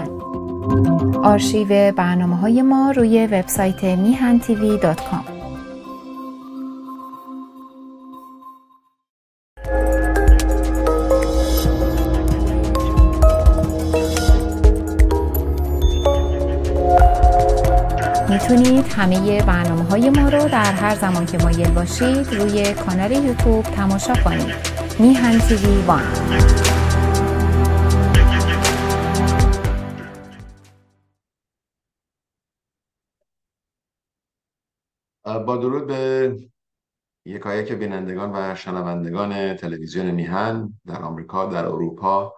میهن. آرشیو برنامه‌های ما روی وبسایت mihan.tv.com. میتونید همه برنامه‌های ما رو در هر زمان که مایل باشید روی کانال یوتیوب تماشا کنید. میهن تیوی وان. با درود به یکایک بینندگان و شنوندگان تلویزیون میهن در آمریکا، در اروپا،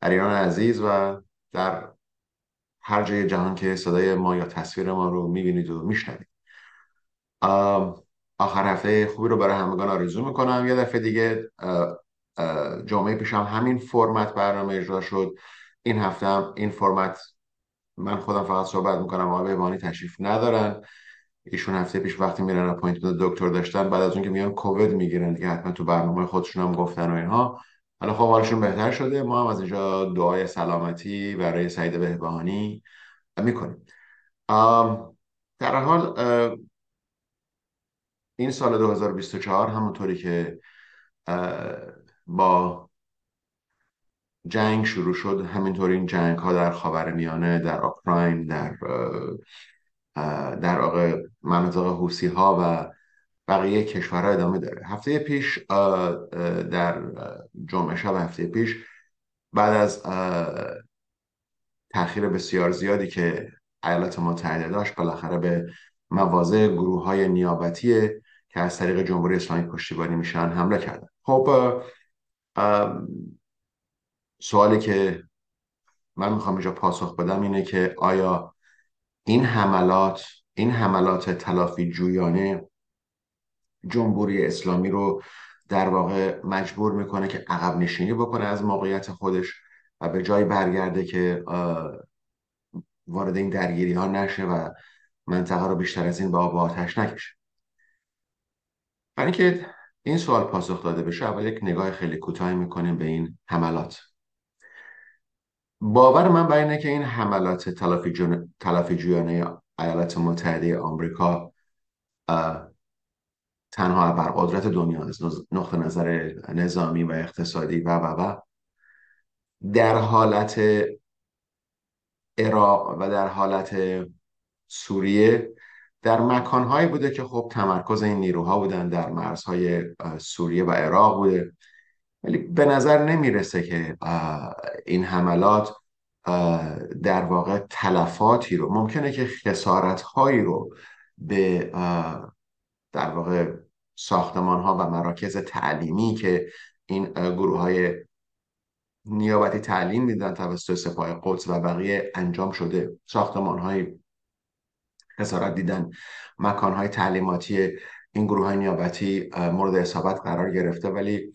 در ایران عزیز و در هر جای جهان که صدای ما یا تصویر ما رو میبینید و میشنوید. آخر هفته خوبی رو برای همگان آرزو میکنم. یه دفعه دیگه جمعه پیشم همین فرمت برنامه اجرا شد. این هفته هم این فرمت، من خودم فقط صحبت میکنم، آقای بهبهانی تشریف ندارن. ایشون هفته پیش وقتی میرن اپاینتمنت دکتر داشتن، بعد از اون که میان کووید میگیرن دیگه، حتما تو برنامه خودشون هم گفتن و اینها. حالا خب حالشون بهتر شده، ما هم از اینجا دعای سلامتی برای سیده بهبهانی میکنیم. در حال این سال 2024 همونطوری که با جنگ شروع شد، همینطوری این جنگ ها در خاورمیانه، در اوکراین، در مناطق حوثی ها و بقیه کشورها ادامه داره. هفته پیش در جمعه شب هفته پیش، بعد از تأخیر بسیار زیادی که ایالات متحده داشت، بالاخره به مواضع گروه های نیابتی که از طریق جمهوری اسلامی پشتیبانی میشن حمله کردن. خب سوالی که من میخوام اینجا پاسخ بدم اینه که آیا این حملات تلافی جویانه جمهوری اسلامی رو در واقع مجبور میکنه که عقب نشینی بکنه از موقعیت خودش و به جای برگرده که وارد این درگیری ها نشه و منطقه رو بیشتر از این به آب و آتش نکشه؟ برای اینکه این سوال پاسخ داده بشه، اول یک نگاه خیلی کوتاهی میکنیم به این حملات. باور من بر اینه که این حملات تلافی جویانه ایالات متحده آمریکا تنها بر قدرت دنیا از نقطه نظر نظامی و اقتصادی و در حالت عراق و در حالت سوریه در مکانهایی بوده که خب تمرکز این نیروها بودن، در مرزهای سوریه و عراق بوده. ولی به نظر نمیرسه که این حملات در واقع تلفاتی رو، ممکنه که خسارتهایی رو به در واقع ساختمان ها و مراکز تعلیمی که این گروه های نیابتی تعلیم میدن توسط سپاه قدس و بقیه انجام شده، ساختمان های خسارت دیدن، مکان های تعلیماتی این گروه های نیابتی مورد اصابت قرار گرفته. ولی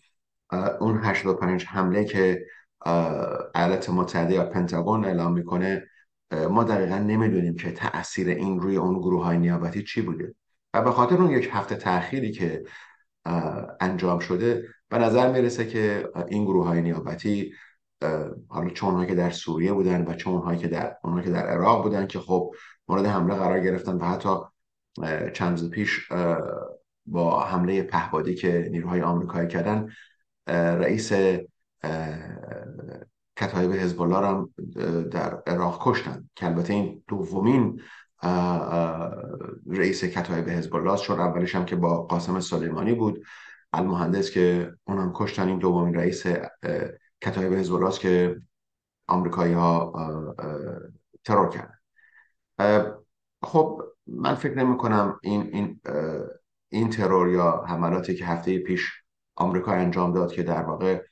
اون 85 حمله که ایالات متحده یا پنتاگون اعلام میکنه، ما دقیقا نمیدونیم که تأثیر این روی اون گروه های نیابتی چی بوده و به خاطر اون یک هفته تأخیری که انجام شده به نظر میرسه که این گروه های نیابتی، حالا چه اونهایی که در سوریه بودن و چه اونهایی که در عراق بودن که خب مورد حمله قرار گرفتن و حتی چند روز پیش با حمله پهپادی که نیروهای آمریکایی کردن، رئیس کتایب حزب الله هم در عراق کشتن که البته این دومین رئیس کتایب حزب الله، چون اولش هم که با قاسم سلیمانی بود المهندس که اونم کشتن، این دومین رئیس کتایب حزب الله که آمریکایی ها ترور کردن. خب من فکر نمی کنم این ترور یا حملاتی که هفته پیش آمریکا انجام داد که در واقع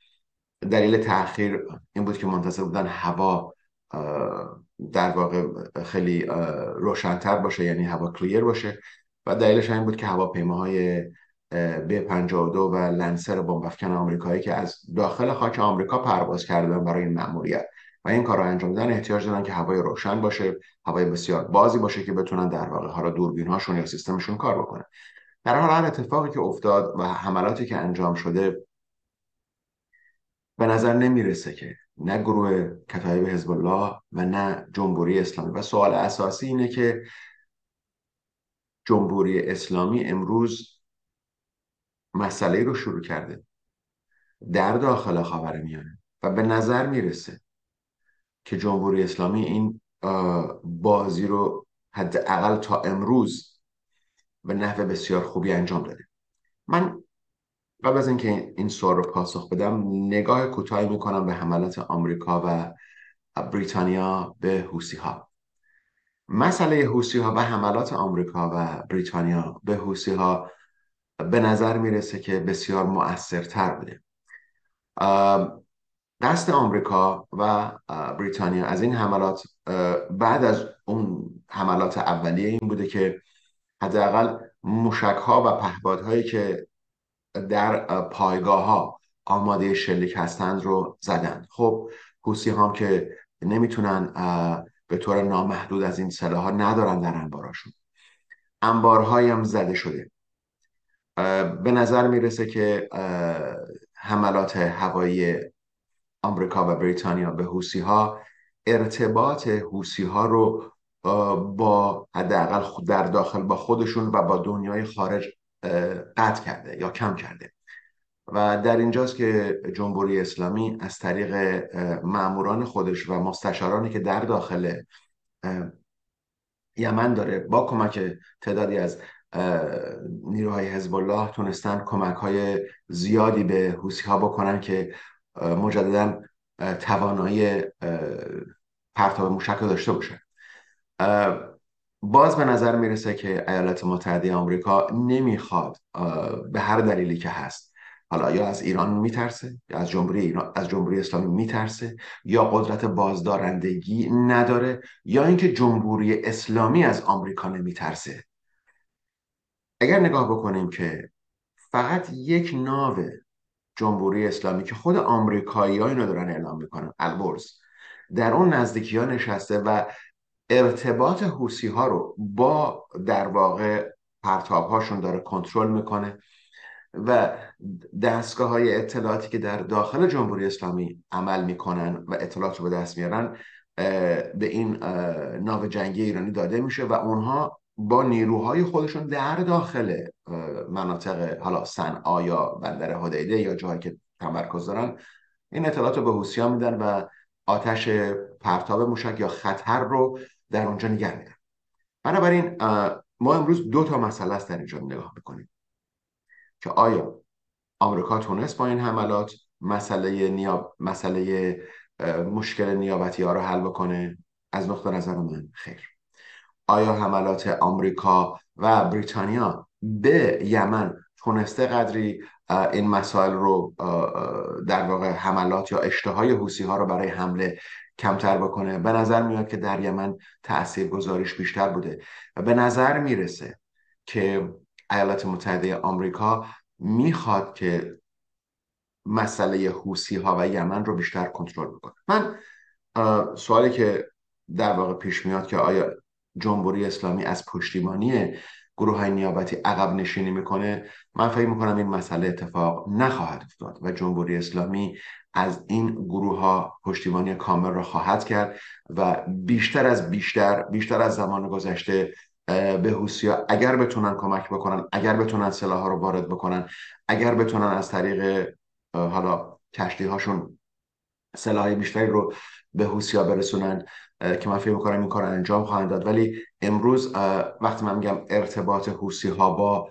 دلیل تأخیر این بود که منتظر بودن هوا در واقع خیلی روشن‌تر باشه، یعنی هوا کلیر باشه، و دلیلش این بود که هواپیماهای B-52 و لنسر بمب‌افکن آمریکایی که از داخل خاک آمریکا پرواز کردن برای این مأموریت و این کارو انجام دادن، احتیاج دارن که هوای روشن باشه، هوای بسیار بازی باشه که بتونن در واقع حالا دوربین‌هاشون یا سیستمشون کار بکنه. در هر اتفاقی که افتاد و حملاتی که انجام شده، به نظر نمیرسه که نه گروه کتایب حزب الله و نه جمهوری اسلامی. و سوال اساسی اینه که جمهوری اسلامی امروز مسئله رو شروع کرده در داخل خاورمیانه و به نظر میرسه که جمهوری اسلامی این بازی رو حداقل تا امروز به نحو بسیار خوبی انجام داده. من قبل از اینکه این سوال رو پاسخ بدم نگاه کوتاهی میکنم به حملات آمریکا و بریتانیا به حوثی‌ها. مسئله حوثی‌ها و حملات آمریکا و بریتانیا به حوثی‌ها به نظر میرسه که بسیار مؤثرتر بوده. دست آمریکا و بریتانیا از این حملات بعد از اون حملات اولیه این بوده که حداقل موشک‌ها و پهپادهایی که در پایگاه‌ها آماده شلیک هستند رو زدند. خب حوثی‌ها هم که نمیتونن به طور نامحدود از این سلاح‌ها ندارن در انباراشون، انبارهایی هم زده شده. به نظر میرسه که حملات هوایی آمریکا و بریتانیا به حوثی‌ها ارتباط حوثی‌ها رو با حداقل در داخل با خودشون و با دنیای خارج قطع کرده یا کم کرده و در اینجاست که جمهوری اسلامی از طریق ماموران خودش و مستشارانی که در داخل یمن داره با کمک تعدادی از نیروهای حزب الله تونستن کمک‌های زیادی به حوثی‌ها بکنن که مجددا توانایی پرتاب موشک رو داشته باشن. باز به نظر میرسه که ایالات متحده آمریکا نمیخواد به هر دلیلی که هست، حالا یا از ایران میترسه یا از جمهوری اسلامی میترسه یا قدرت بازدارندگی نداره یا اینکه جمهوری اسلامی از آمریکا نمیترسه. اگر نگاه بکنیم که فقط یک ناو جمهوری اسلامی که خود آمریکایی‌ها اینو دارن اعلام میکنن، البرز، در اون نزدیکی‌ها نشسته و ارتباط حوثی‌ها رو با در واقع پرتاب‌هاشون داره کنترل میکنه و دستگاه‌های اطلاعاتی که در داخل جمهوری اسلامی عمل میکنن و اطلاعات رو به دست میارن به این ناو جنگی ایرانی داده میشه و اونها با نیروهای خودشون در داخل مناطق حالا صنعا یا بندر حدیده یا جایی که تمرکز دارن این اطلاعات رو به حوثی‌ها میدن و آتش پرتاب موشک یا خطر رو در اونجا نگه میدن. بنابراین ما امروز دو تا مسئله است در اینجا نگاه میکنیم که آیا آمریکا تونست با این حملات مسئله مشکل نیابتی ها رو حل بکنه؟ از نقطه نظر من خیر. آیا حملات آمریکا و بریتانیا به یمن تونسته قدری این مسائل رو در واقع حملات یا اشتهای حوثی‌ها رو برای حمله کمتر بکنه؟ به نظر میاد که در یمن تاثیرگذاریش بیشتر بوده و به نظر میرسه که ایالات متحده آمریکا میخواد که مسئله حوثی‌ها و یمن رو بیشتر کنترل بکنه. من سوالی که در واقع پیش میاد که آیا جمهوری اسلامی از پشتیبانی گروه‌های نیابتی عقب نشینی میکنه، من فکر میکنم این مسئله اتفاق نخواهد افتاد و جمهوری اسلامی از این گروه‌ها پشتیبانی کامل را خواهد کرد و بیشتر از زمان گذشته به حوثی‌ها اگر بتونن کمک بکنن، اگر بتونن سلاح‌ها رو وارد بکنن، اگر بتونن از طریق حالا کشتی‌هاشون سلاح‌های بیشتری رو به حوثی‌ها برسونن که من فکر می‌کنم این کار انجام خواهند داد. ولی امروز وقتی من میگم ارتباط حوثی‌ها با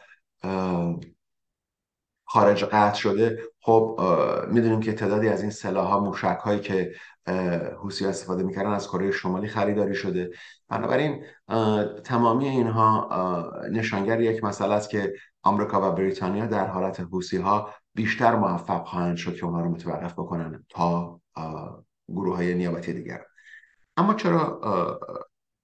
خارج قطع شده، خب میدونیم که تعدادی از این سلاح‌ها، موشک‌هایی که حوثی‌ها استفاده می‌کردن از کره شمالی خریداری شده. بنابراین تمامی اینها نشانگر یک مسئله است که آمریکا و بریتانیا در حالت حوثی‌ها بیشتر موفق خواهند شد که اونها رو متوقف بکنن تا گروه‌های نیابتی دیگر. اما چرا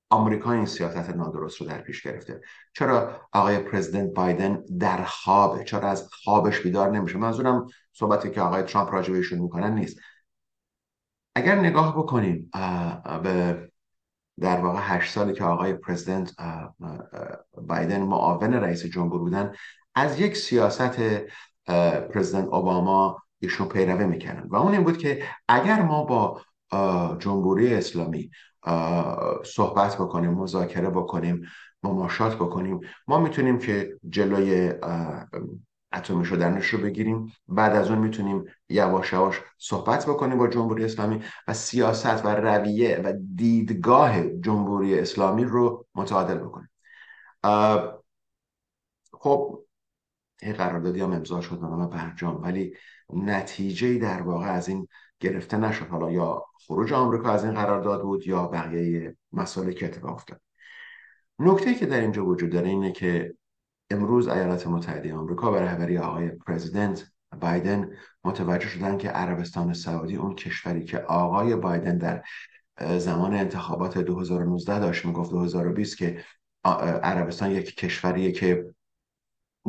آمریکا این سیاست نادرست رو در پیش گرفته؟ چرا آقای پرزیدنت بایدن در خوابه؟ چرا از خوابش بیدار نمیشه؟ منظورم صحبتی که آقای ترامپ راجع بهشون میکنن نیست. اگر نگاه بکنیم به در واقع 8 سالی که آقای پرزیدنت بایدن معاون رئیس جمهور بودن، از یک سیاست پرزیدنت اوباما ایشون پیروی میکنن و اون این بود که اگر ما با جمهوری اسلامی صحبت بکنیم، مذاکره بکنیم، مماشات بکنیم، ما میتونیم که جلوی اتمی شدنش رو بگیریم. بعد از اون میتونیم یواش یواش صحبت بکنیم با جمهوری اسلامی و سیاست و رویه و دیدگاه جمهوری اسلامی رو متعادل بکنیم. خب این قراردادی هم امضا شد به نام برجام، ولی نتیجه‌ای در واقع از این گرفته نشد. حالا یا خروج آمریکا از این قرارداد بود یا بقیه مسائلی که اتفاق افتاد. نکته‌ای که در اینجا وجود داره اینه که امروز ایالات متحده آمریکا به رهبری آقای پرزیدنت بایدن متوجه شدن که عربستان سعودی، اون کشوری که آقای بایدن در زمان انتخابات 2019 داشت میگفت 2020 که عربستان یک کشوریه که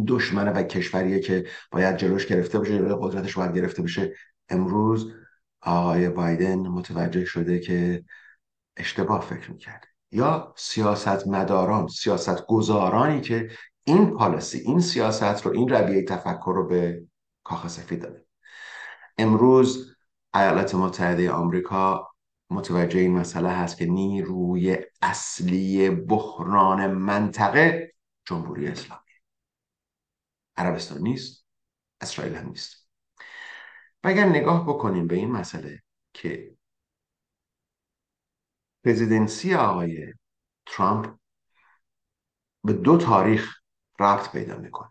دشمنه و کشوریه که باید جلوش گرفته بشه، جلوی قدرتش باید گرفته بشه، امروز آقای بایدن متوجه شده که اشتباه فکر میکرده، یا سیاستمداران، سیاستگزارانی که این پالیسی، این سیاست رو، این رویه تفکر رو به کاخ سفید داده. امروز ایالات متحده آمریکا متوجه این مسئله هست که نیروی اصلی بحران منطقه جمهوری اسلامی، عربستان نیست، اسرائیل هم نیست. و اگر نگاه بکنیم به این مسئله که پرزیدنسی آقای ترامپ به دو تاریخ ربط پیدا میکنه،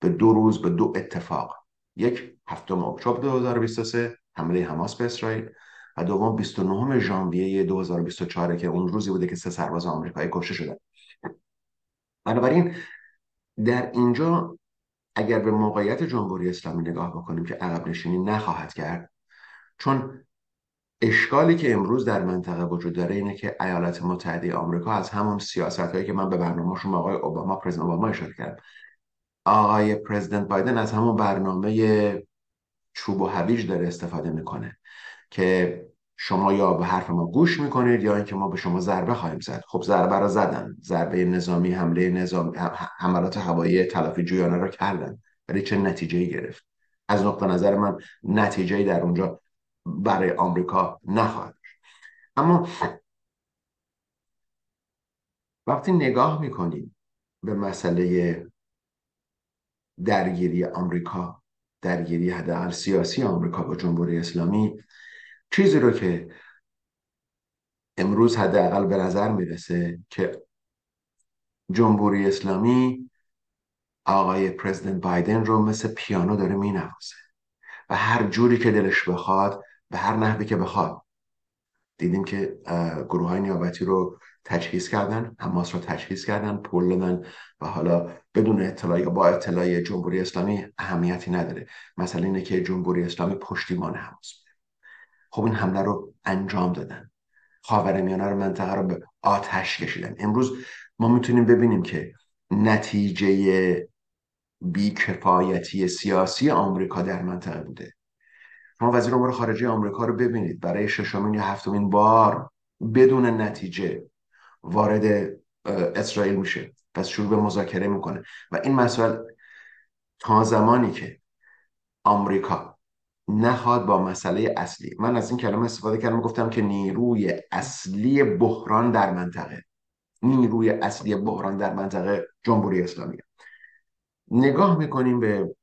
به دو روز، به دو اتفاق. یک، 7 اکتبر 2023 حمله حماس به اسرائیل، و دوم 29 ژانویه 2024 که اون روزی بوده که 3 سرباز آمریکایی کشته شدن. بنابراین در اینجا اگر به موقعیت جمهوری اسلامی نگاه بکنیم که عقب نشینی نخواهد کرد، چون اشکالی که امروز در منطقه وجود داره اینه که ایالات متحده آمریکا از همون سیاست‌هایی که من به برنامه‌شون آقای اوباما، پرزیدنت اوباما اشاره کردم، آقای پرزیدنت بایدن از همون برنامه چوب و هویج داره استفاده میکنه که شما یا به حرف ما گوش میکنید یا اینکه ما به شما ضربه خواهیم زد. خب ضربه را زدن، ضربه نظامی، حمله نظامی، حملات هوایی تلافی جویانه را کردن، ولی چه نتیجه‌ای گرفت؟ از نقطه نظر من نتیجه‌ای در اونجا برای آمریکا نخواهد. اما وقتی نگاه میکنیم به مسئله درگیری آمریکا، درگیری حداقل سیاسی آمریکا با جمهوری اسلامی، چیزی رو که امروز حداقل به نظر میرسه که جمهوری اسلامی آقای پرزیدنت بایدن رو مثل پیانو داره مینوازه و هر جوری که دلش بخواد، به هر نحوی که بخواد. دیدیم که گروه های نیابتی رو تجهیز کردن، حماس رو تجهیز کردن، پول دادن و حالا بدون اطلاع یا با اطلاع جمهوری اسلامی اهمیتی نداره. مثلا اینه که جمهوری اسلامی پشتیبان حماس بوده. خب این حمله رو انجام دادن، خاورمیانه رو، منطقه رو به آتش کشیدن. امروز ما میتونیم ببینیم که نتیجه بیکفایتی سیاسی آمریکا در منطقه بوده. شما وزیر امور خارجه آمریکا رو ببینید، برای 6مین یا 7مین بار بدون نتیجه وارد اسرائیل میشه، پس شروع به مذاکره میکنه. و این مسئله تا زمانی که آمریکا نخواد با مسئله اصلی، من از این کلمه استفاده کردم، گفتم که نیروی اصلی بحران در منطقه، نیروی اصلی بحران در منطقه جمهوری اسلامی. نگاه میکنیم به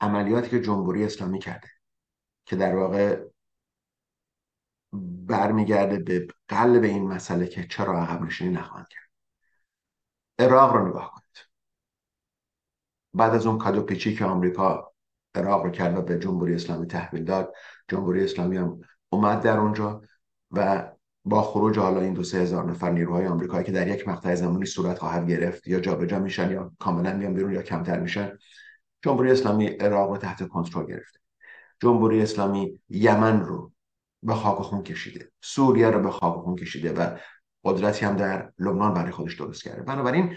عملیاتی که جمهوری اسلامی کرده که در واقع برمیگرده به قلب این مسئله که چرا عقب نشینی نخواهند کرد. عراق رو نگاه کنید، بعد از اون کادو پیچی که آمریکا عراق رو کرد و به جمهوری اسلامی تحویل داد، جمهوری اسلامی هم اومد در اونجا و با خروج حالا این 2-3 هزار نفر نیروهای آمریکایی که در یک مقطع زمانی صورت خواهد گرفت، یا جابجا میشن یا کاملا میان بیرون یا کمتر میشن، جمهوری اسلامی عراق رو تحت کنترل گرفته. جمهوری اسلامی یمن رو به خاک و خون کشیده، سوریه رو به خاک و خون کشیده و قدرتی هم در لبنان برای خودش درست کرده. بنابراین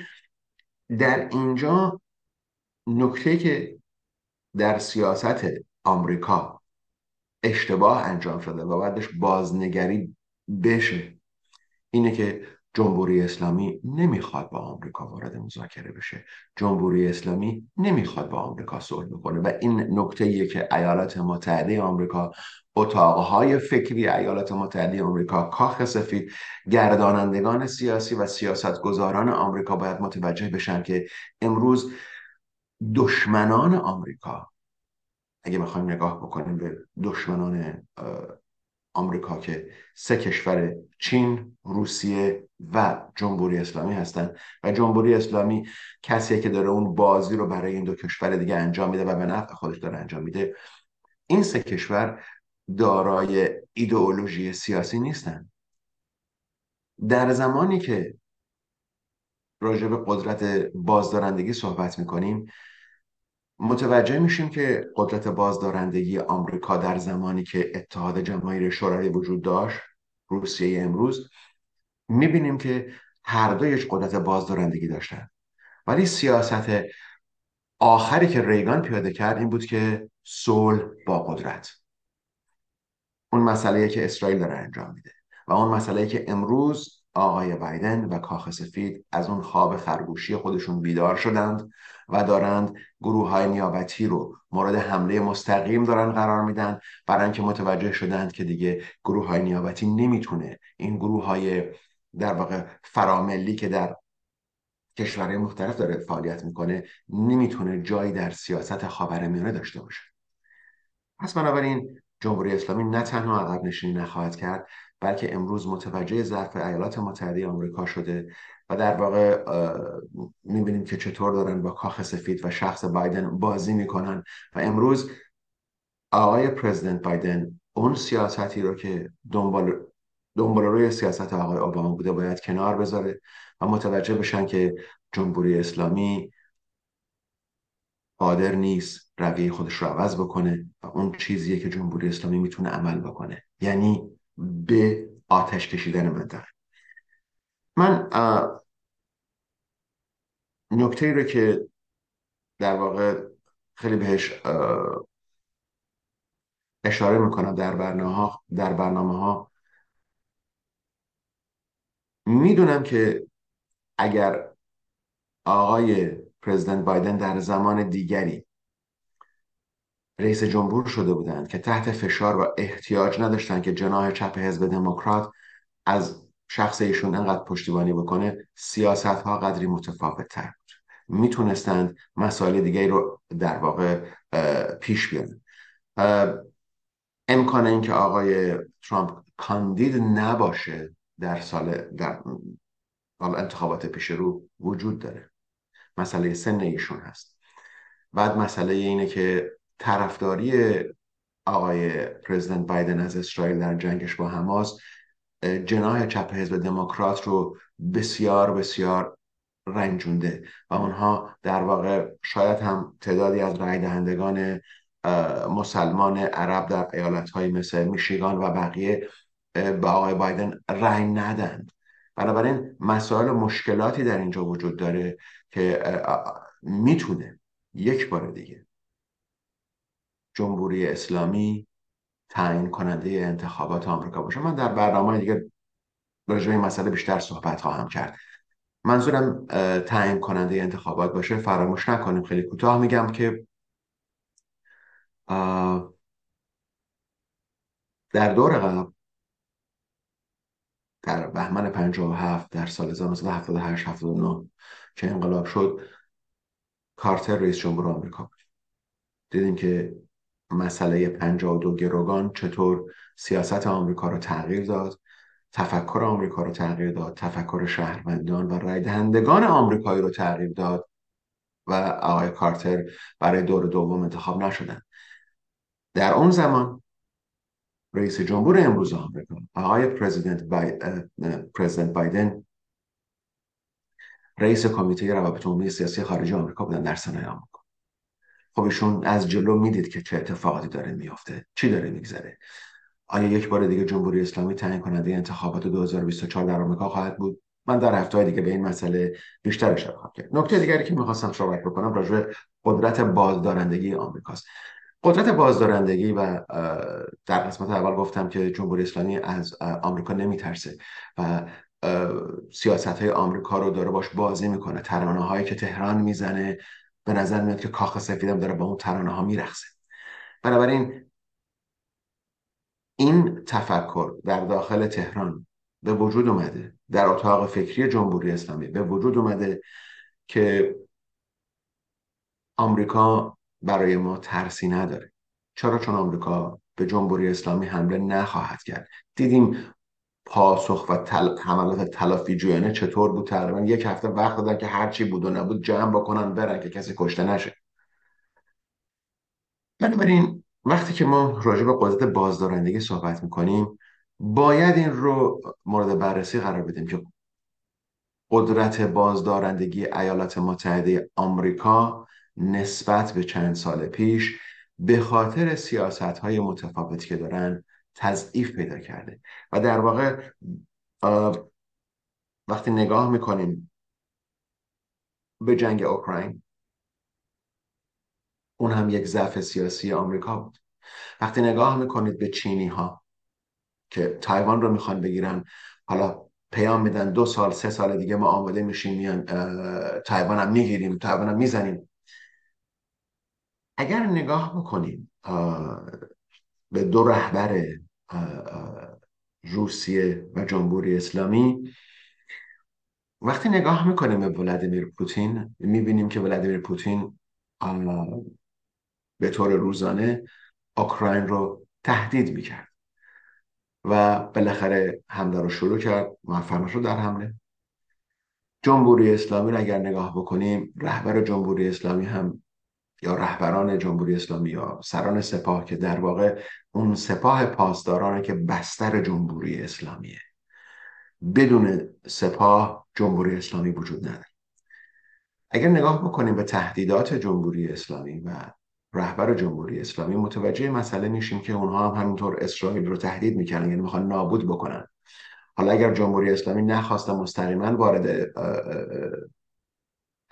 در اینجا نکته که در سیاست آمریکا اشتباه انجام شده و بعدش بازنگری بشه اینه که جمهوری اسلامی نمیخواد با آمریکا وارد مذاکره بشه، جمهوری اسلامی نمیخواد با آمریکا صلح بکنه و این نکته‌ایه که ایالات متحده آمریکا، اتاقهای فکری ایالات متحده آمریکا، کاخ سفید، گردانندگان سیاسی و سیاستگزاران آمریکا باید متوجه بشن که امروز دشمنان آمریکا، اگه بخوایم نگاه بکنیم به دشمنان آمریکا که سه کشور چین، روسیه و جمهوری اسلامی هستند و جمهوری اسلامی کسیه که داره اون بازی رو برای این دو کشور دیگه انجام میده و به نفع خودش داره انجام میده، این سه کشور دارای ایدئولوژی سیاسی نیستن. در زمانی که راجع به قدرت بازدارندگی صحبت میکنیم متوجه میشیم که قدرت بازدارندگی آمریکا در زمانی که اتحاد جماهیر شوروی وجود داشت، روسیه امروز، میبینیم که هر دویش قدرت بازدارندگی داشتن، ولی سیاست آخری که ریگان پیاده کرد این بود که صلح با قدرت، اون مسئله‌ای که اسرائیل داره انجام میده و اون مسئله‌ای که امروز آقای بایدن و کاخ سفید از اون خواب خرگوشی خودشون بیدار شدند و دارند گروه‌های نیابتی رو مورد حمله مستقیم دارن قرار میدن، برای اینکه متوجه شدند که دیگه گروه‌های نیابتی نمیتونه، این گروه‌های در واقع فراملی که در کشورهای مختلف داره فعالیت میکنه نمیتونه جایی در سیاست خاورمیانه داشته باشه. پس بنابراین جمهوری اسلامی نه تنها عقب نشینی نخواهد کرد، بلکه امروز متوجه ضعف ایالات متحده آمریکا شده و در واقع می‌بینیم که چطور دارن با کاخ سفید و شخص بایدن بازی میکنن و امروز آقای پرزیدنت بایدن اون سیاستی رو که دنبال روی سیاست آقای اوباما بوده باید کنار بذاره و متوجه بشن که جمهوری اسلامی قادر نیست رویه خودش رو عوض بکنه و اون چیزیه که جمهوری اسلامی میتونه عمل بکنه، یعنی به آتش کشیدن منطقه. من نکته‌ای رو که در واقع خیلی بهش اشاره میکنم در برنامه ها، میدونم که اگر آقای پرزیدنت بایدن در زمان دیگری رئیس جمهور شده بودند که تحت فشار و احتیاج نداشتند که جناح چپ حزب دموکرات از شخص ایشون انقدر پشتیبانی بکنه، سیاست ها قدری متفاوت تر بود، میتونستند مسائل دیگری رو در واقع پیش بیارن. امکان این که آقای ترامپ کاندید نباشه در انتخابات پیش رو وجود داره، مسئله سن ایشون هست. بعد مسئله اینه که طرفداری آقای پرزیدنت بایدن از اسرائیل در جنگش با حماس جناح چپ حزب دموکرات رو بسیار بسیار رنجونده و اونها در واقع شاید هم تعدادی از رای دهندگان مسلمان عرب در ایالت‌های مثل میشیگان و بقیه به آقای بایدن رای ندند. بنابراین مسائل و مشکلاتی در اینجا وجود داره که میتونه یک بار دیگه جمهوری اسلامی تعیین کننده انتخابات آمریکا باشه. من در برنامه دیگه راجع به این مسئله بیشتر صحبت خواهم کرد. منظورم تعیین کننده انتخابات باشه. فراموش نکنیم، خیلی کوتاه میگم که در دور قبل در بهمن 57 در سال 1978-79 که انقلاب شد، کارتر رئیس جمهور آمریکا بود. دیدیم که مسئله 52 گروگان چطور سیاست آمریکا رو تغییر داد، تفکر آمریکا رو تغییر داد، تفکر شهروندان و رای دهندگان آمریکایی رو تغییر داد و آقای کارتر برای دور دوم انتخاب نشدن. در اون زمان رئیس جمهور امروز آمریکا آقای پرزیدنت بایدن رئیس کمیته روابط عمومی سیاسی خارجه آمریکا بودن در سنای آمریکا. خب ایشون از جلو میدید که چه اتفاقاتی داره میفته، چی داره میگذره. آیا یک بار دیگه جمهوری اسلامی تعیین کننده انتخابات 2024 در آمریکا خواهد بود؟ من در هفته‌های دیگه به این مسئله بیشتر اشاره خواهم کرد. نکته دیگری که می‌خواستم صحبت بکنم راجع به قدرت بازدارندگی آمریکاست. قدرت بازدارندگی و در قسمت اول گفتم که جمهوری اسلامی از آمریکا نمیترسه و سیاست های آمریکا رو داره باش بازی میکنه. ترانه هایی که تهران میزنه به نظر میاد که کاخ سفیدم داره با اون ترانه ها میرقصه. بنابراین این تفکر در داخل تهران به وجود اومده، در اتاق فکری جمهوری اسلامی به وجود اومده که آمریکا برای ما ترسی نداره. چرا؟ چون آمریکا به جمهوری اسلامی حمله نخواهد کرد. دیدیم پاسخ و حملات تلافی جویانه چطور بود. تقریبا یک هفته وقت دادن که هرچی بود و نبود جمع بکنن برن که کسی کشته نشه. بنابراین وقتی که ما راجع به قدرت بازدارندگی صحبت میکنیم باید این رو مورد بررسی قرار بدیم که قدرت بازدارندگی ایالات متحده آمریکا نسبت به چند سال پیش به خاطر سیاست‌های متفاوتی که دارن تضعیف پیدا کرده و در واقع وقتی نگاه میکنیم به جنگ اوکراین، اون هم یک ضعف سیاسی آمریکا بود. وقتی نگاه میکنید به چینی ها که تایوان رو میخوان بگیرن، حالا پیام میدن 2 سال 3 سال دیگه ما آماده میشیم، میان تایوان هم میگیریم، تایوان هم میزنیم. اگر نگاه بکنیم به دو رهبر روسیه و جمهوری اسلامی، وقتی نگاه میکنیم به ولادیمیر پوتین میبینیم که ولادیمیر پوتین به طور روزانه اوکراین رو تهدید میکرد و بالاخره حمله رو شروع کرد، موفق شد در حمله. جمهوری اسلامی رو اگر نگاه بکنیم، رهبر جمهوری اسلامی هم یا رهبران جمهوری اسلامی یا سران سپاه که در واقع اون سپاه پاسدارانه که بستر جمهوری اسلامیه، بدون سپاه جمهوری اسلامی وجود نداره. اگر نگاه بکنیم به تهدیدات جمهوری اسلامی و رهبر جمهوری اسلامی متوجه مسئله میشیم که اونها هم همینطور اسرائیل رو تهدید میکنن، یعنی میخوان نابود بکنن. حالا اگر جمهوری اسلامی نخواست مستقیما وارد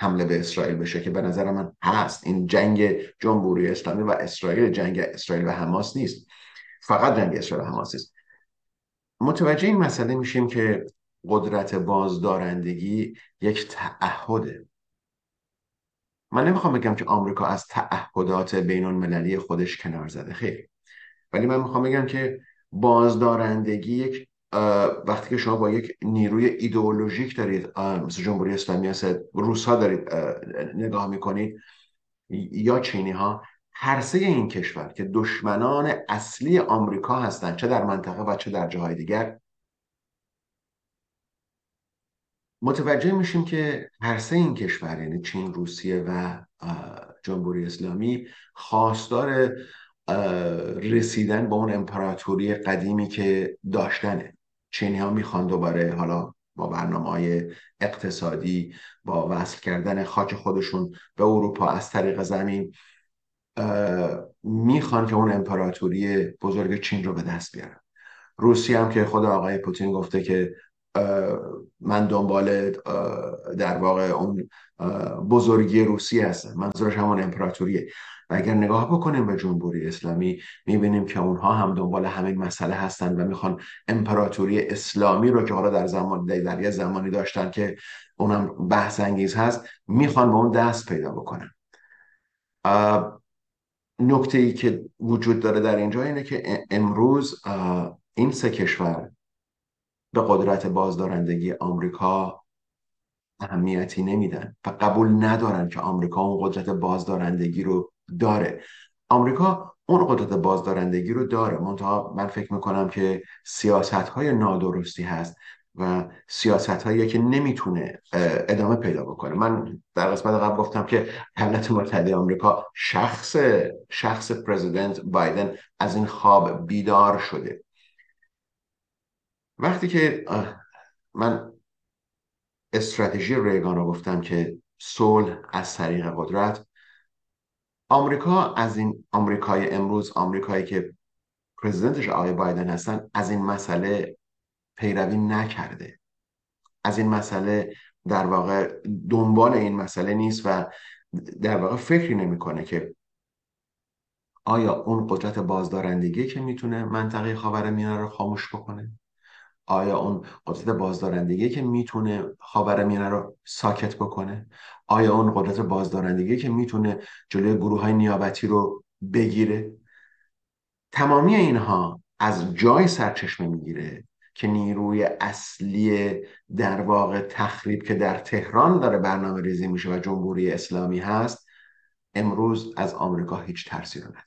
حمله به اسرائیل بشه که به نظر من هست، این جنگ جمهوری اسلامی و اسرائیل جنگ اسرائیل و حماس نیست، فقط جنگ اسرائیل و حماس است. متوجه این مسئله میشیم که قدرت بازدارندگی یک تعهده. من نمیخوام بگم که آمریکا از تعهدات بین المللی خودش کنار زده، خیر، ولی من میخوام بگم که بازدارندگی یک وقتی که شما با یک نیروی ایدئولوژیک دارید مثل جمهوری اسلامی هست، روس‌ها دارید نگاه میکنید یا چینی ها، هر سه این کشور که دشمنان اصلی آمریکا هستند، چه در منطقه و چه در جاهای دیگر، متوجه میشیم که هر سه این کشور یعنی چین، روسیه و جمهوری اسلامی خواستار رسیدن به اون امپراتوری قدیمی که داشتنه. چینی ها میخوان دوباره حالا با برنامه‌های اقتصادی با وصل کردن خاک خودشون به اروپا از طریق زمین میخوان که اون امپراتوری بزرگ چین رو به دست بیارن. روسیه هم که خود آقای پوتین گفته که من دنبال در واقع اون بزرگی روسیه هستم، منظورش همون امپراتوریه. و اگر نگاه بکنیم به جمهوری اسلامی میبینیم که اونها هم دنبال همین مسئله هستن و میخوان امپراتوری اسلامی رو که حالا در یه زمانی داشتن که اونم بحث انگیز هست، میخوان به اون دست پیدا بکنن. نکته‌ای که وجود داره در اینجا اینه که امروز این سه کشور به قدرت بازدارندگی آمریکا اهمیتی نمیدن و قبول ندارن که آمریکا اون قدرت بازدارندگی رو داره. آمریکا اون قدرت بازدارندگی رو داره، منتها من فکر میکنم که سیاست‌های نادرستی هست و سیاست‌هایی که نمیتونه ادامه پیدا بکنه. من در قسمت قبل گفتم که ایالات متحده آمریکا شخص پرزیدنت بایدن از این خواب بیدار شده. وقتی که من استراتژی ریگان رو گفتم که صلح از طریق قدرت، آمریکا از این آمریکای امروز، آمریکایی که پرزیدنتش آقای بایدن هستن، از این مسئله پیروی نکرده، از این مسئله در واقع دنبال این مسئله نیست و در واقع فکری نمیکنه که آیا اون قدرت بازدارندگی که میتونه منطقه خاورمیانه رو خاموش بکنه، آیا اون قدرت بازدارندگی که میتونه خاورمیانه رو ساکت بکنه؟ آیا اون قدرت بازدارندگی که میتونه جلوی گروه‌های نیابتی رو بگیره؟ تمامی اینها از جای سرچشمه میگیره که نیروی اصلی در واقع تخریب که در تهران داره برنامه ریزی میشه و جمهوری اسلامی هست، امروز از آمریکا هیچ ترسی رو نداره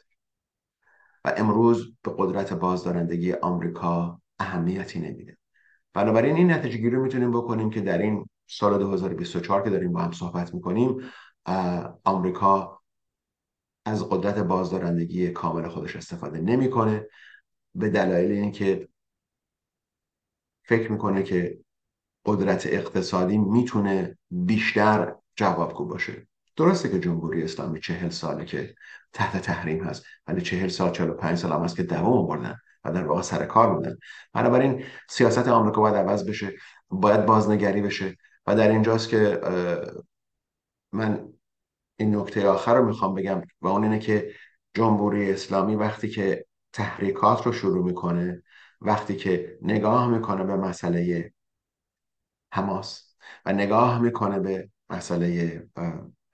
و امروز به قدرت بازدارندگی آمریکا اهمیتی نمیده. بنابراین این نتیجه گیری میتونیم بکنیم که در این سال 2024 که داریم با هم صحبت میکنیم، آمریکا از قدرت بازدارندگی کامل خودش استفاده نمیکنه، به دلایل اینکه فکر میکنه که قدرت اقتصادی میتونه بیشتر جوابگو باشه. درسته که جمهوری اسلامی 40 ساله که تحت تحریم هست، ولی 40 سال 45 سال هم هست که دوام بردن و در واقع سر کار بودن. بنابراین سیاست آمریکا باید عوض بشه، باید بازنگری بشه و در اینجاست که من این نکته آخر رو میخوام بگم و اون اینه که جمهوری اسلامی وقتی که تحریکات رو شروع میکنه، وقتی که نگاه میکنه به مسئله حماس و نگاه میکنه به مسئله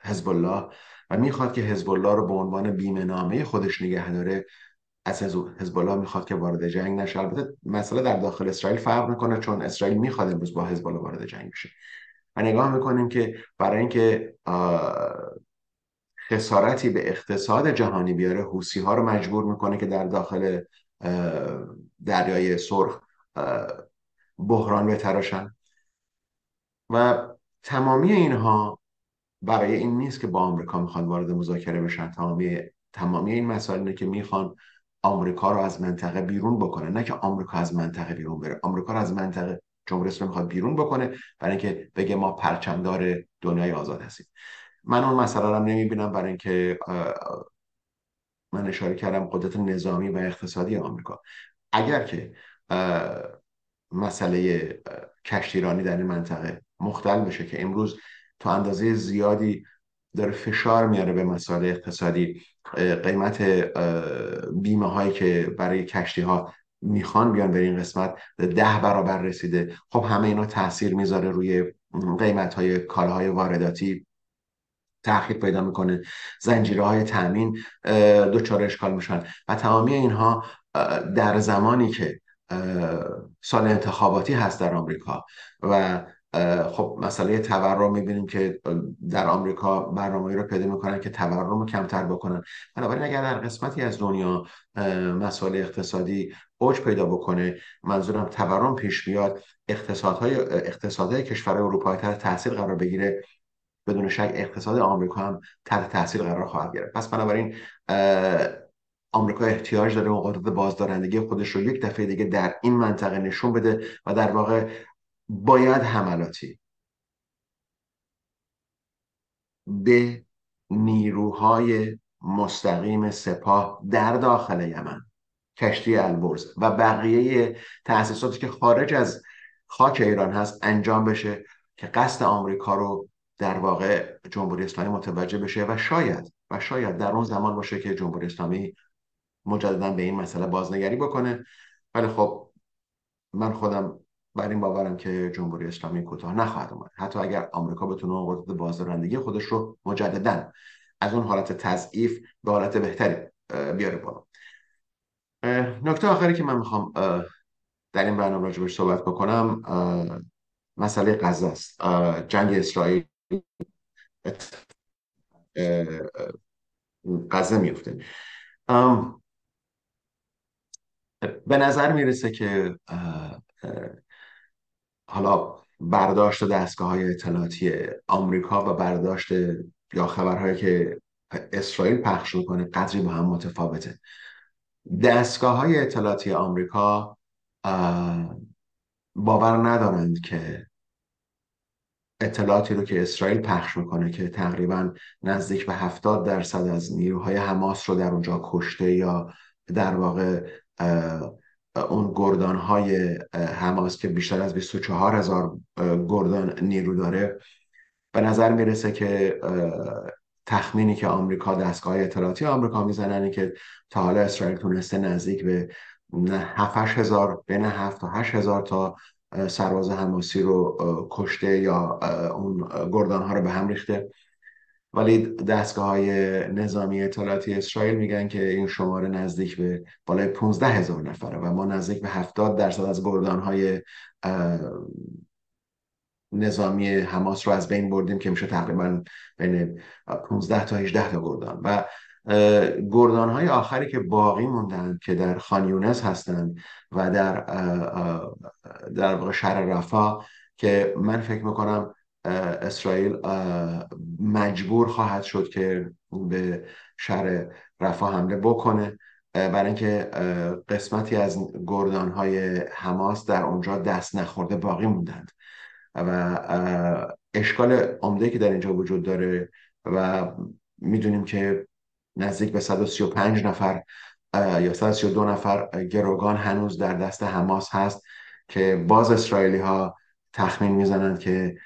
حزب الله و میخواد که حزب الله رو به عنوان بیمه نامه خودش نگه داره، از حزب الله میخواد که وارد جنگ نشه. البته مسئله در داخل اسرائیل فرق میکنه چون اسرائیل میخواد امروز با حزب الله وارد جنگ بشه و نگاه میکنیم که برای اینکه خسارتی به اقتصاد جهانی بیاره، حوثی ها رو مجبور میکنه که در داخل دریای سرخ بحران بتراشن و تمامی اینها برای این نیست که با آمریکا میخوان وارد مذاکره بشن. تمامی این مسائل اینه که میخوان آمریکا رو از منطقه بیرون بکنه، نه که آمریکا از منطقه بیرون بره. آمریکا رو از منطقه جمهوری اسلامی میخواد بیرون بکنه برای اینکه بگه ما پرچمدار دنیای آزاد هستیم. من اون مسئله رو نمیبینم، برای اینکه من اشاره کردم قدرت نظامی و اقتصادی آمریکا. اگر که مسئله کشتیرانی در این منطقه مختل بشه که امروز تا اندازه زیادی داره فشار میاره به مسئله اقتصادی، قیمت بیمه هایی که برای کشتی ها میخوان بیان به این قسمت 10 برابر رسیده، خب همه اینا تاثیر میذاره روی قیمت های کالاهای وارداتی، تأخیر پیدا میکنه، زنجیرهای تامین دچار اشکال میشن و تمامی اینها در زمانی که سال انتخاباتی هست در آمریکا و خب مسئله تورم میبینیم که در آمریکا برنامه‌ای رو پیدا میکنن که تورم رو کمتر بکنن. بنابراین اگر در قسمتی از دنیا مسئله اقتصادی اوج پیدا بکنه، منظورم تورم پیش بیاد، اقتصادهای کشورهای اروپایی تحت تاثیر قرار بگیره، بدون شک اقتصاد آمریکا هم تحت تاثیر قرار خواهد گرفت. پس بنابراین آمریکا احتیاج داره اون قدرت بازدارندگی خودش رو یک دفعه دیگه در این منطقه نشون بده و در واقع باید حملاتی به نیروهای مستقیم سپاه در داخل یمن، کشتی البرز و بقیه تأسیساتی که خارج از خاک ایران هست انجام بشه که قصد آمریکا رو در واقع جمهوری اسلامی متوجه بشه و شاید در اون زمان باشه که جمهوری اسلامی مجددا به این مسئله بازنگری بکنه. ولی خب من خودم بر این باورم که جمهوری اسلامی کوتاه نخواهد اومد، حتی اگر آمریکا بتونه قدرت بازدارندگی خودش رو مجددا از اون حالت تضعیف به حالت بهتری بیاره بالا. نکته آخری که من میخوام در این برنامه راجع بهش صحبت بکنم مسئله غزه است. جنگ اسرائیل غزه میفته. به نظر میرسه که حالا برداشت دستگاه‌های اطلاعاتی آمریکا و برداشت یا خبرهایی که اسرائیل پخش میکنه قدری با هم متفاوته. دستگاه‌های اطلاعاتی آمریکا باور ندارند که اطلاعاتی رو که اسرائیل پخش میکنه که تقریبا نزدیک به 70% از نیروهای حماس رو در اونجا کشته یا در واقع اون گردانهای حماس که بیشتر از 24000 گردان نیرو داره، به نظر میرسه که تخمینی که آمریکا دستگاه اطلاعاتی آمریکا میزنن که تا حالا اسرائیل تونسته نزدیک به 7-8 هزار، بین 7 تا 8 هزار تا سرباز حماسی رو کشته یا اون گردانها رو به هم ریخته، ولی دستگاه‌های نظامی اطلاعاتی اسرائیل میگن که این شماره نزدیک به بالای 15 هزار نفره و ما نزدیک به 70% از گردان‌های نظامی حماس رو از بین بردیم که میشه تقریبا بین 15 تا 18 تا گردان. و گردان‌های آخری که باقی موندن که در خان یونس هستن و در شهر رفح که من فکر میکنم اسرائیل مجبور خواهد شد که به شهر رفح حمله بکنه، برای اینکه قسمتی از گردان‌های حماس در اونجا دست نخورده باقی موندند. و اشکال عمده‌ای که در اینجا وجود داره و میدونیم که نزدیک به 135 نفر یا 132 نفر گروگان هنوز در دست حماس هست که باز اسرائیلی ها تخمین میزنند که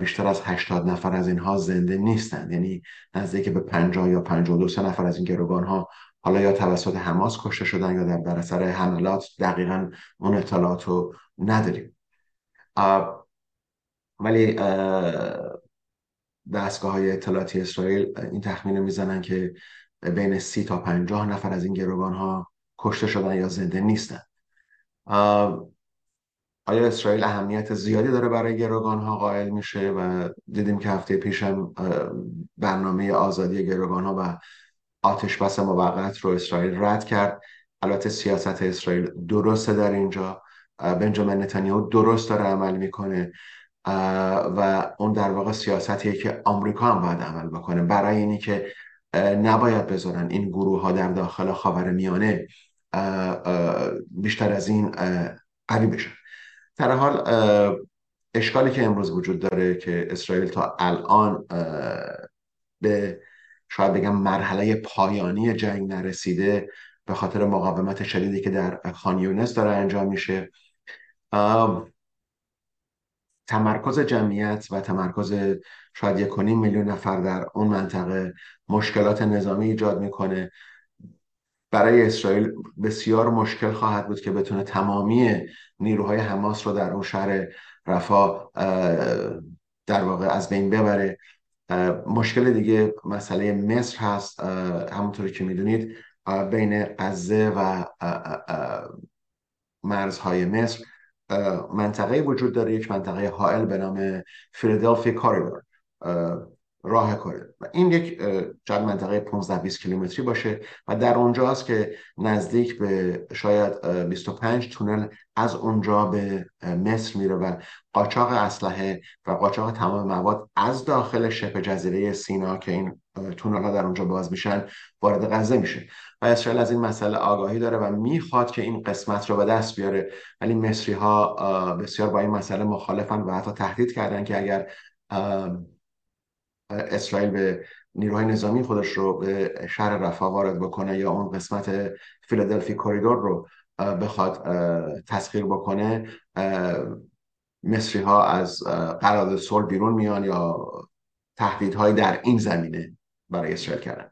بیشتر از 80 نفر از اینها زنده نیستند، یعنی نزدیک به 50 یا 52 نفر از این گروگان ها حالا یا توسط حماس کشته شدن یا در اثر حملات، دقیقاً اون اطلاعات رو نداریم. ولی دستگاه‌های اطلاعاتی اسرائیل این تخمین رو میزنن که بین 30 تا 50 نفر از این گروگان‌ها کشته شدن یا زنده نیستن. آیا اسرائیل اهمیت زیادی داره برای گروگان‌ها قائل میشه؟ و دیدیم که هفته پیشم برنامه آزادی گروگان‌ها و آتش بس موقت رو اسرائیل رد کرد. البته سیاست اسرائیل درسته در اینجا، بنجامین نتانیهو درست داره عمل میکنه و اون در واقع سیاستیه که آمریکا هم باید عمل بکنه برای اینی که نباید بذارن این گروه ها در داخل خاورمیانه بیشتر از این قوی بشن. در حال اشکالی که امروز وجود داره که اسرائیل تا الان به شاید بگم مرحله پایانی جنگ نرسیده به خاطر مقاومت شدیدی که در خان یونس داره انجام میشه. تمرکز جمعیت و تمرکز شاید 1.5 میلیون نفر در اون منطقه مشکلات نظامی ایجاد میکنه. برای اسرائیل بسیار مشکل خواهد بود که بتونه تمامی نیروهای حماس رو در اون شهر رفح در واقع از بین ببره. مشکل دیگه مسئله مصر هست. همونطوری که میدونید بین غزه و مرزهای مصر منطقه وجود داره، یک منطقه حائل به نام فیلادلفیا کاریور، راه کاریور، و این یک چند منطقه 15-20 کیلومتری باشه و در اونجا است که نزدیک به شاید 25 تونل از اونجا به مصر میره و قاچاق اسلحه و قاچاق تمام مواد از داخل شبه جزیره سینا که این تونل ها در اونجا باز میشن وارد غزه میشه و اسرائیل از این مسئله آگاهی داره و میخواد که این قسمت رو به دست بیاره، ولی مصری ها بسیار با این مسئله مخالفن و حتی تهدید کردن که اگر اسرائیل به نیروهای نظامی خودش رو به شهر رفح وارد بکنه یا اون قسمت فیلادلفیا کوریدور رو بخواد تسخیر بکنه، مصری ها از قرارداد صلح بیرون میان یا تهدیدهای در این زمینه برای اسرائیل کردن.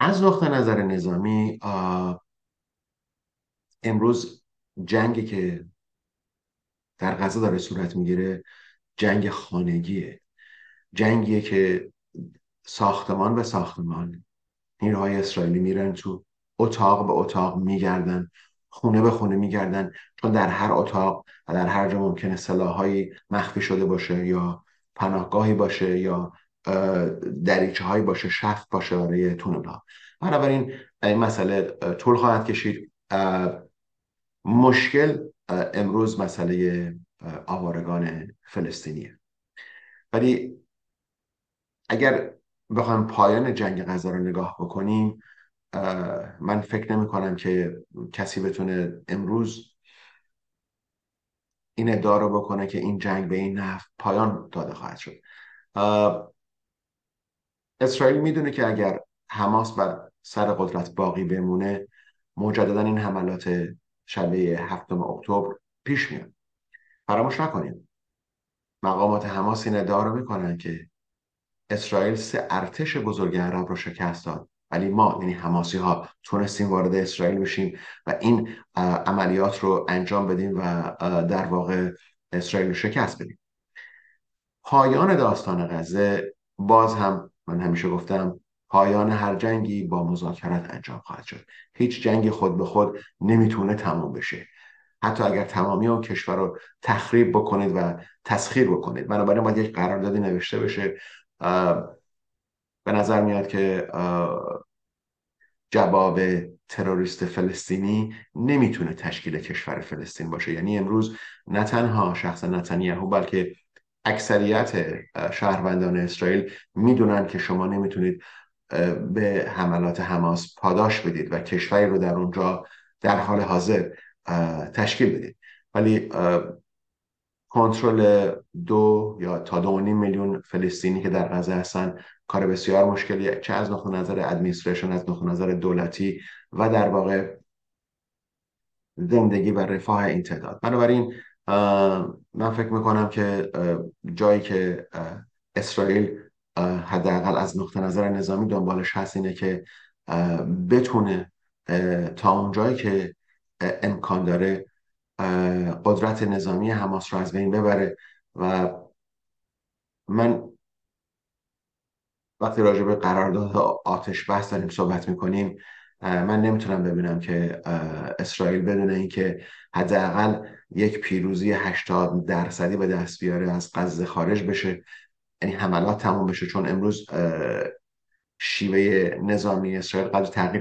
از نقطه نظر نظامی امروز جنگی که در غزه داره صورت میگیره جنگ خانگیه، جنگیه که ساختمان به ساختمان نیروهای اسرائیلی میرن تو، اتاق به اتاق میگردن، خونه به خونه میگردن، چون در هر اتاق و در هر جا ممکنه سلاح‌هایی مخفی شده باشه یا پناهگاهی باشه یا دریچه هایی باشه، شفت باشه برای تونل ها. بنابراین این مسئله طول خواهد کشید. مشکل امروز مسئله آوارگان فلسطینیه، ولی اگر بخوایم پایان جنگ غزه رو نگاه بکنیم من فکر نمی کنم که کسی بتونه امروز این ادعا رو بکنه که این جنگ به این نحو پایان داده خواهد شد. اسرائیل میدونه که اگر حماس بر سر قدرت باقی بمونه مجددا این حملات شبیه 7 اکتبر پیش میاد. فراموش نکنیم مقامات حماس این ادعا رو میکنن که اسرائیل 3 ارتش بزرگ عرب رو شکست داد ولی ما یعنی حماسی ها تونستیم وارد اسرائیل بشیم و این عملیات رو انجام بدیم و در واقع اسرائیل رو شکست بدیم. پایان داستان غزه، باز هم من همیشه گفتم، پایان هر جنگی با مذاکرات انجام خواهد شد. هیچ جنگی خود به خود نمیتونه تمام بشه، حتی اگر تمامی اون کشور رو تخریب بکنید و تسخیر بکنید. بنابراین باید یک قراردادی نوشته بشه. به نظر میاد که جواب تروریست فلسطینی نمیتونه تشکیل کشور فلسطین باشه. یعنی امروز نه تنها شخص نتانیاهو بلکه اکثریت شهروندان اسرائیل میدونن که شما نمیتونید به حملات حماس پاداش بدید و کشوری رو در اونجا در حال حاضر تشکیل بدید، ولی کنترل 2 یا تا 2.5 میلیون فلسطینی که در غزه هستن کار بسیار مشکلیه، چه از نقطه نظر ادمنستریشن، از نقطه نظر دولتی و در واقع زندگی و رفاه این تعداد. بنابراین من فکر میکنم که جایی که اسرائیل حداقل از نقطه نظر نظامی دنبالش هست اینه که بتونه تا اون جایی که امکان داره قدرت نظامی حماس رو از بین ببره. و من وقتی راجع به قرارداد آتش بس داریم صحبت میکنیم، من نمیتونم ببینم که اسرائیل بدون اینکه حداقل یک پیروزی 80% به دست بیاره از غزه خارج بشه، یعنی حملات تموم بشه، چون امروز شیوه نظامی اسرائیل قدر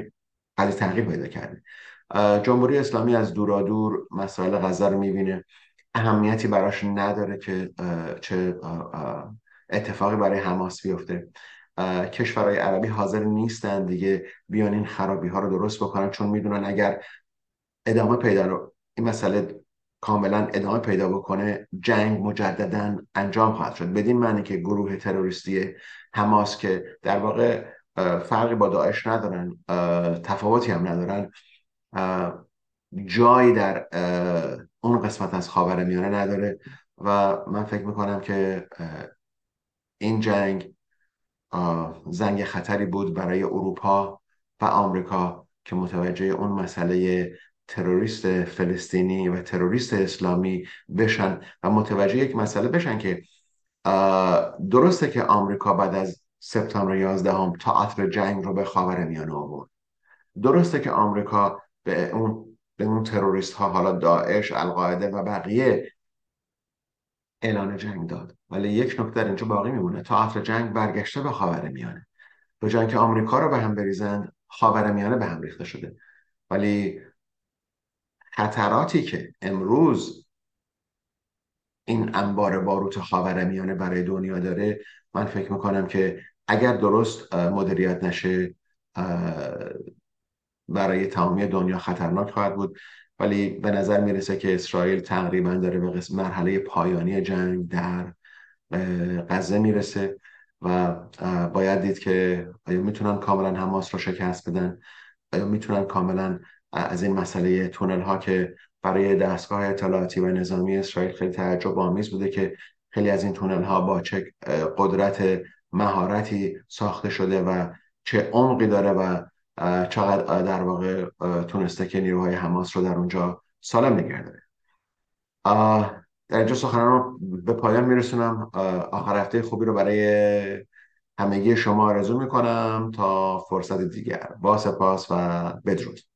تغییر پیدا کرده. جمهوری اسلامی از دورادور مسائل غزه رو میبینه، اهمیتی براش نداره که چه اتفاقی برای حماس بیفته. کشورهای عربی حاضر نیستن دیگه بیان این خرابی ها رو درست بکنن، چون میدونن اگر ادامه پیدا رو این مسئله کاملا ادامه پیدا بکنه، جنگ مجددا انجام خواهد شد، بدین معنی که گروه تروریستی حماس که در واقع فرقی با داعش ندارن، تفاوتی هم ندارن، جایی در اون قسمت از خاورمیانه نداره. و من فکر میکنم که این جنگ زنگ خطری بود برای اروپا و آمریکا که متوجه اون مسئله تروریست فلسطینی و تروریست اسلامی بشن و متوجه یک مسئله بشن که درسته که آمریکا بعد از سپتامبر 11 تا عطر جنگ رو به خاورمیانه آورد، درسته که آمریکا به اون تروریست ها، حالا داعش، القاعده و بقیه، اعلان جنگ داد، ولی یک نکته در اینجا باقی میمونه، تا عطر جنگ برگشته به خاورمیانه. به جای اینکه آمریکا رو به هم بریزن، خاورمیانه به هم ریخته شده. ولی خطراتی که امروز این انبار باروت خاورمیانه برای دنیا داره، من فکر میکنم که اگر درست مدیریت نشه برای تمامی دنیا خطرناک خواهد بود. ولی به نظر میرسه که اسرائیل تقریبا داره به مرحله پایانی جنگ در غزه میرسه و باید دید که آیا میتونن کاملا حماس رو شکست بدن، آیا میتونن کاملا از این مسئله تونل ها که برای دستگاه اطلاعاتی و نظامی اسرائیل خیلی تعجب آمیز بوده که خیلی از این تونل ها با چه قدرت مهارتی ساخته شده و چه عمقی داره و چقدر در واقع تونسته که نیروهای حماس رو در اونجا سالم نگه داره. در اینجا سخنان رو به پایان میرسونم. آخر هفته خوبی رو برای همگی شما آرزو میکنم تا فرصت دیگر. با سپاس و بدرود.